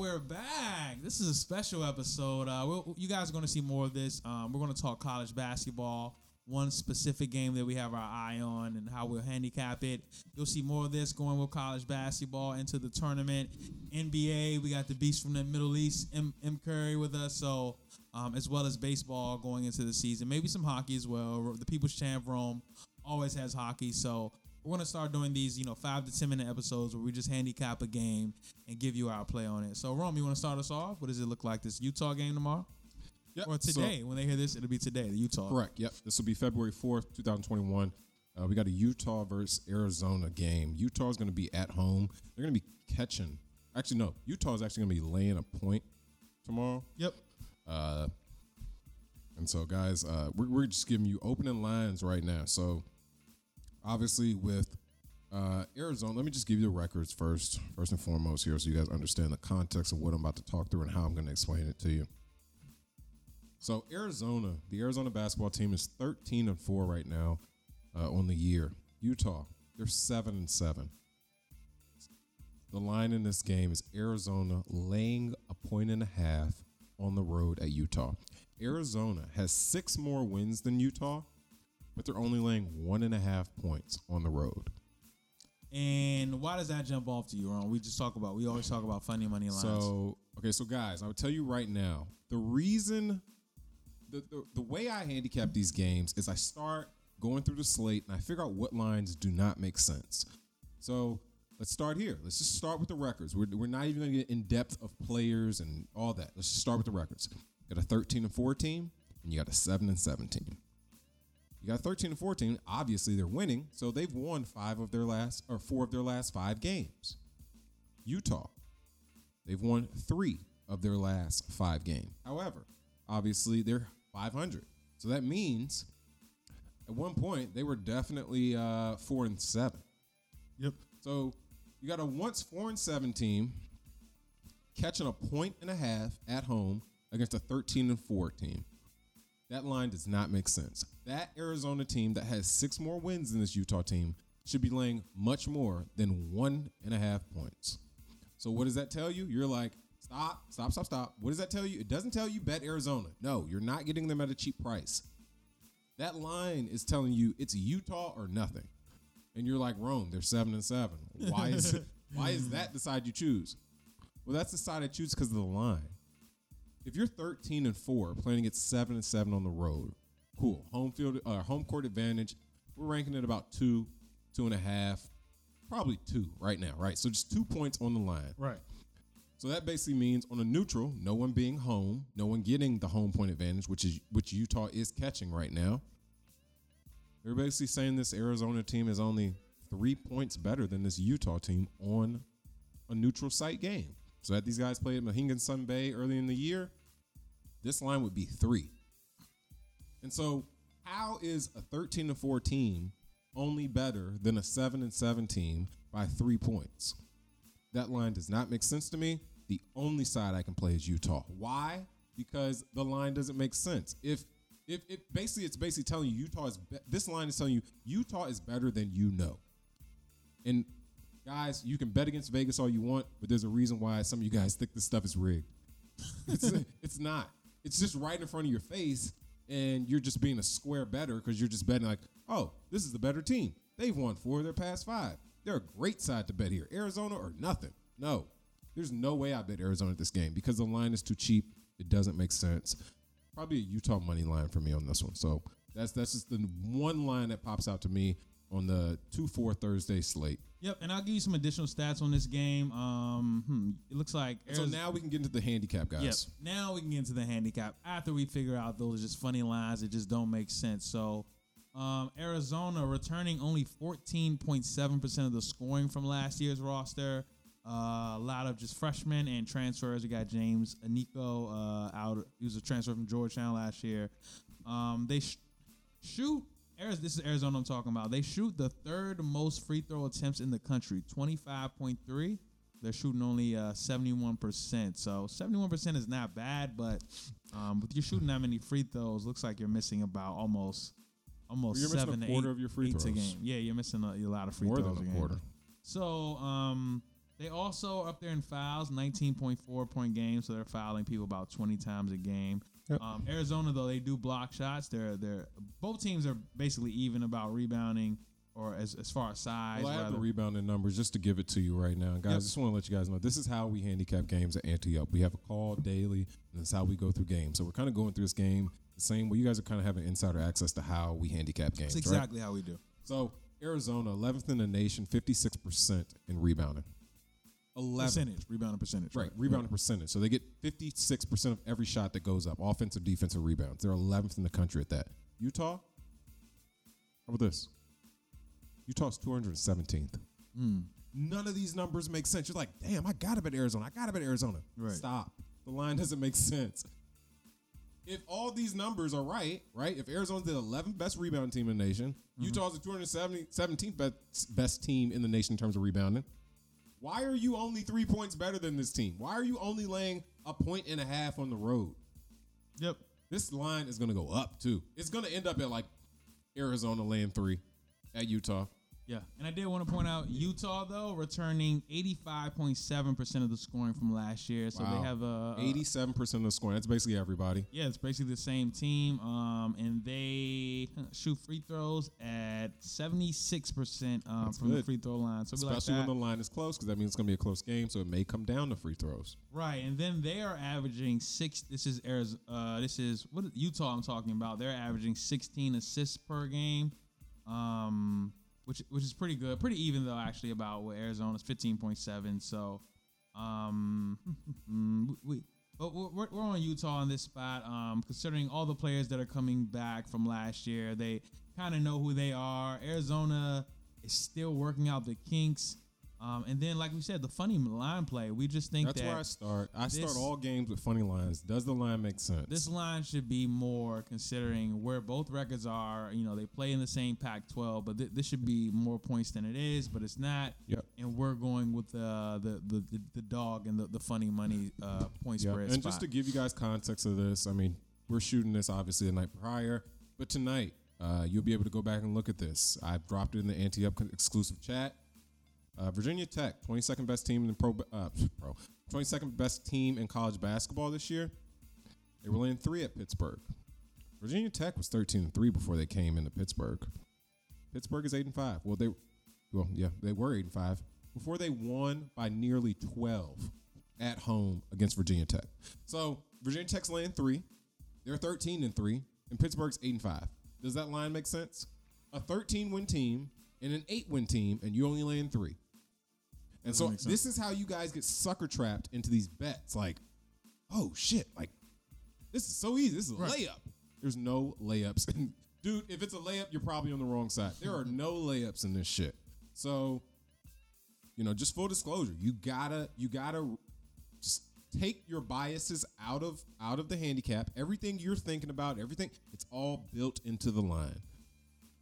we're back. This is a special episode. You guys are going to see more of this. We're going to talk college basketball, one specific game that we have our eye on and how we'll handicap it. You'll see more of this going with college basketball into the tournament. NBA, we got the beast from the Middle East, M. Curry with us. So as well as baseball going into the season, maybe some hockey as well. The People's Champ Rome always has hockey. So we're going to start doing these, 5 to 10 minute episodes where we just handicap a game and give you our play on it. So, Rome, you want to start us off? What does it look like, this Utah game tomorrow? Yep. Or today. So, when they hear this, it'll be today, the Utah. Correct. Yep. This will be February 4th, 2021. We got a Utah versus Arizona game. Utah is going to be at home. They're going to be catching. Actually, no. Utah is actually going to be laying a point tomorrow. Yep. And so, guys, we're just giving you opening lines right now. So, obviously, with Arizona, let me just give you the records first and foremost here so you guys understand the context of what I'm about to talk through and how I'm going to explain it to you. So Arizona, the Arizona basketball team is 13-4 right now on the year. Utah, they're 7-7. The line in this game is Arizona laying 1.5 points on the road at Utah. Arizona has 6 more wins than Utah, but they're only laying 1.5 points on the road. And why does that jump off to you, Ron? We always talk about funny money lines. So guys, I will tell you right now, the reason, the way I handicap these games is I start going through the slate and I figure out what lines do not make sense. So let's start here. Let's just start with the records. We're not even going to get in depth of players and all that. Let's just start with the records. You got a 13-4 team and you got a 7-7 team. You got 13-14. Obviously, they're winning, so they've won 4 of their last 5 games. Utah, they've won 3 of their last 5 games. However, obviously, they're .500. So that means at one point they were definitely 4-7. Yep. So you got a once 4-7 team catching 1.5 points at home against a 13-4 team. That line does not make sense. That Arizona team that has 6 more wins than this Utah team should be laying much more than 1.5 points. So what does that tell you? You're like, stop. What does that tell you? It doesn't tell you bet Arizona. No, you're not getting them at a cheap price. That line is telling you it's Utah or nothing. And you're like, Rome, they're 7-7. Why is that the side you choose? Well, that's the side I choose because of the line. If you're 13-4, playing at 7-7 on the road, cool. Home court advantage. We're ranking it about 2.5, probably 2 right now, right? So just 2 points on the line, right? So that basically means on a neutral, no one being home, no one getting the home point advantage, which Utah is catching right now. They're basically saying this Arizona team is only 3 points better than this Utah team on a neutral site game. So that these guys played at Mohegan Sun early in the year, this line would be 3. And so how is a 13-4 team only better than a 7-7 team by 3 points? That line does not make sense to me. The only side I can play is Utah. Why? Because the line doesn't make sense. It's basically telling you Utah is better than you know. And guys, you can bet against Vegas all you want, but there's a reason why some of you guys think this stuff is rigged. It's not. It's just right in front of your face, and you're just being a square better because you're just betting like, oh, this is the better team. They've won 4 of their past 5. They're a great side to bet here. Arizona or nothing. No, there's no way I bet Arizona at this game because the line is too cheap. It doesn't make sense. Probably a Utah money line for me on this one. So that's just the one line that pops out to me on the 2-4 Thursday slate. Yep, and I'll give you some additional stats on this game. It looks like Arizona. So now we can get into the handicap, guys. Yep, now we can get into the handicap after we figure out those just funny lines that just don't make sense. So Arizona returning only 14.7% of the scoring from last year's roster. A lot of just freshmen and transfers. We got James Anico out. He was a transfer from Georgetown last year. They shoot. This is Arizona I'm talking about. They shoot the 3rd most free throw attempts in the country, 25.3. They're shooting only 71%. So 71% is not bad, but with you shooting that many free throws, looks like you're missing about almost 7 to 8. You're missing a quarter of your free throws. Yeah, you're missing a lot of free throws. More than a quarter. So They also are up there in fouls, 19.4 point game, so they're fouling people about 20 times a game. Yep. Arizona, though, they do block shots. They're both teams are basically even about rebounding or as far as size. Well, I have the rebounding numbers just to give it to you right now. And guys, I just want to let you guys know, this is how we handicap games at Antioch. We have a call daily, and that's how we go through games. So we're kind of going through this game the same way. You guys are kind of having insider access to how we handicap games. That's exactly right? How we do. So Arizona, 11th in the nation, 56% in rebounding. 11. Rebounding percentage. Right, rebounding percentage. So they get 56% of every shot that goes up, offensive, defensive rebounds. They're 11th in the country at that. Utah, how about this? Utah's 217th. Mm. None of these numbers make sense. You're like, damn, I got to bet Arizona. Right. Stop. The line doesn't make sense. If all these numbers are right, if Arizona's the 11th best rebounding team in the nation, mm-hmm. Utah's the 217th best team in the nation in terms of rebounding, why are you only 3 points better than this team? Why are you only laying 1.5 points on the road? Yep. This line is going to go up, too. It's going to end up at, Arizona laying 3 at Utah. Yeah. And I did want to point out Utah, though, returning 85.7% of the scoring from last year. So They have 87% of the scoring. That's basically everybody. Yeah, it's basically the same team. And they shoot free throws at 76% from the free throw line. So especially when the line is close, because that means it's going to be a close game. So it may come down to free throws. Right. And then they are averaging Utah I'm talking about. They're averaging 16 assists per game. Which is pretty good. Pretty even, though, actually, about what Arizona's 15.7. So, we're on Utah in this spot, considering all the players that are coming back from last year. They kind of know who they are. Arizona is still working out the kinks. And then, like we said, the funny line play. We just think that's where I start. I start all games with funny lines. Does the line make sense? This line should be more considering where both records are. You know, they play in the same Pac-12, but this should be more points than it is, but it's not. Yep. And we're going with the dog and the funny money points spread. Yep. And just to give you guys context of this, I mean, we're shooting this obviously the night prior, but tonight you'll be able to go back and look at this. I've dropped it in the Antioch exclusive chat. Virginia Tech, 22nd best team in 22nd best team in college basketball this year. They were laying 3 at Pittsburgh. Virginia Tech was 13-3 before they came into Pittsburgh. Pittsburgh is 8-5. They were 8-5 before they won by nearly 12 at home against Virginia Tech. So Virginia Tech's laying 3. They're 13-3, and Pittsburgh's 8-5. Does that line make sense? A 13-win team and an 8-win team, and you only laying 3. And so this is how you guys get sucker trapped into these bets. Like, oh, shit. Like, this is so easy. This is a layup. There's no layups. Dude, if it's a layup, you're probably on the wrong side. There are no layups in this shit. So, you know, just full disclosure, you gotta just take your biases out of the handicap. Everything you're thinking about, everything, it's all built into the line.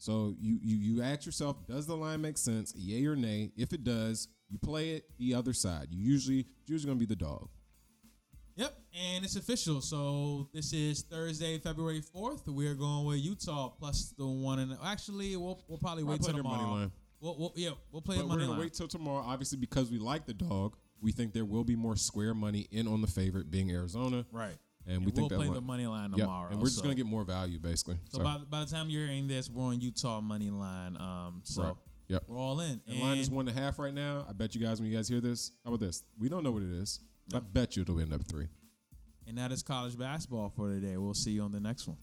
So you ask yourself, does the line make sense? Yay or nay? If it does, you play it the other side. You're usually going to be the dog. Yep, and it's official. So this is Thursday, February 4th. We are going with Utah plus the 1. And actually, we'll probably wait till tomorrow. Money line. We'll play the money line. We're going to wait till tomorrow, obviously, because we like the dog. We think there will be more square money in on the favorite being Arizona. Right. And we'll play the money line tomorrow. Yep. And we're just going to get more value, basically. So by the time you're hearing this, we're on Utah money line. Right. Yep. We're all in. And line is 1.5 right now. I bet you guys, when you guys hear this, how about this? We don't know what it is. No. I bet you it'll end up 3. And that is college basketball for today. We'll see you on the next one.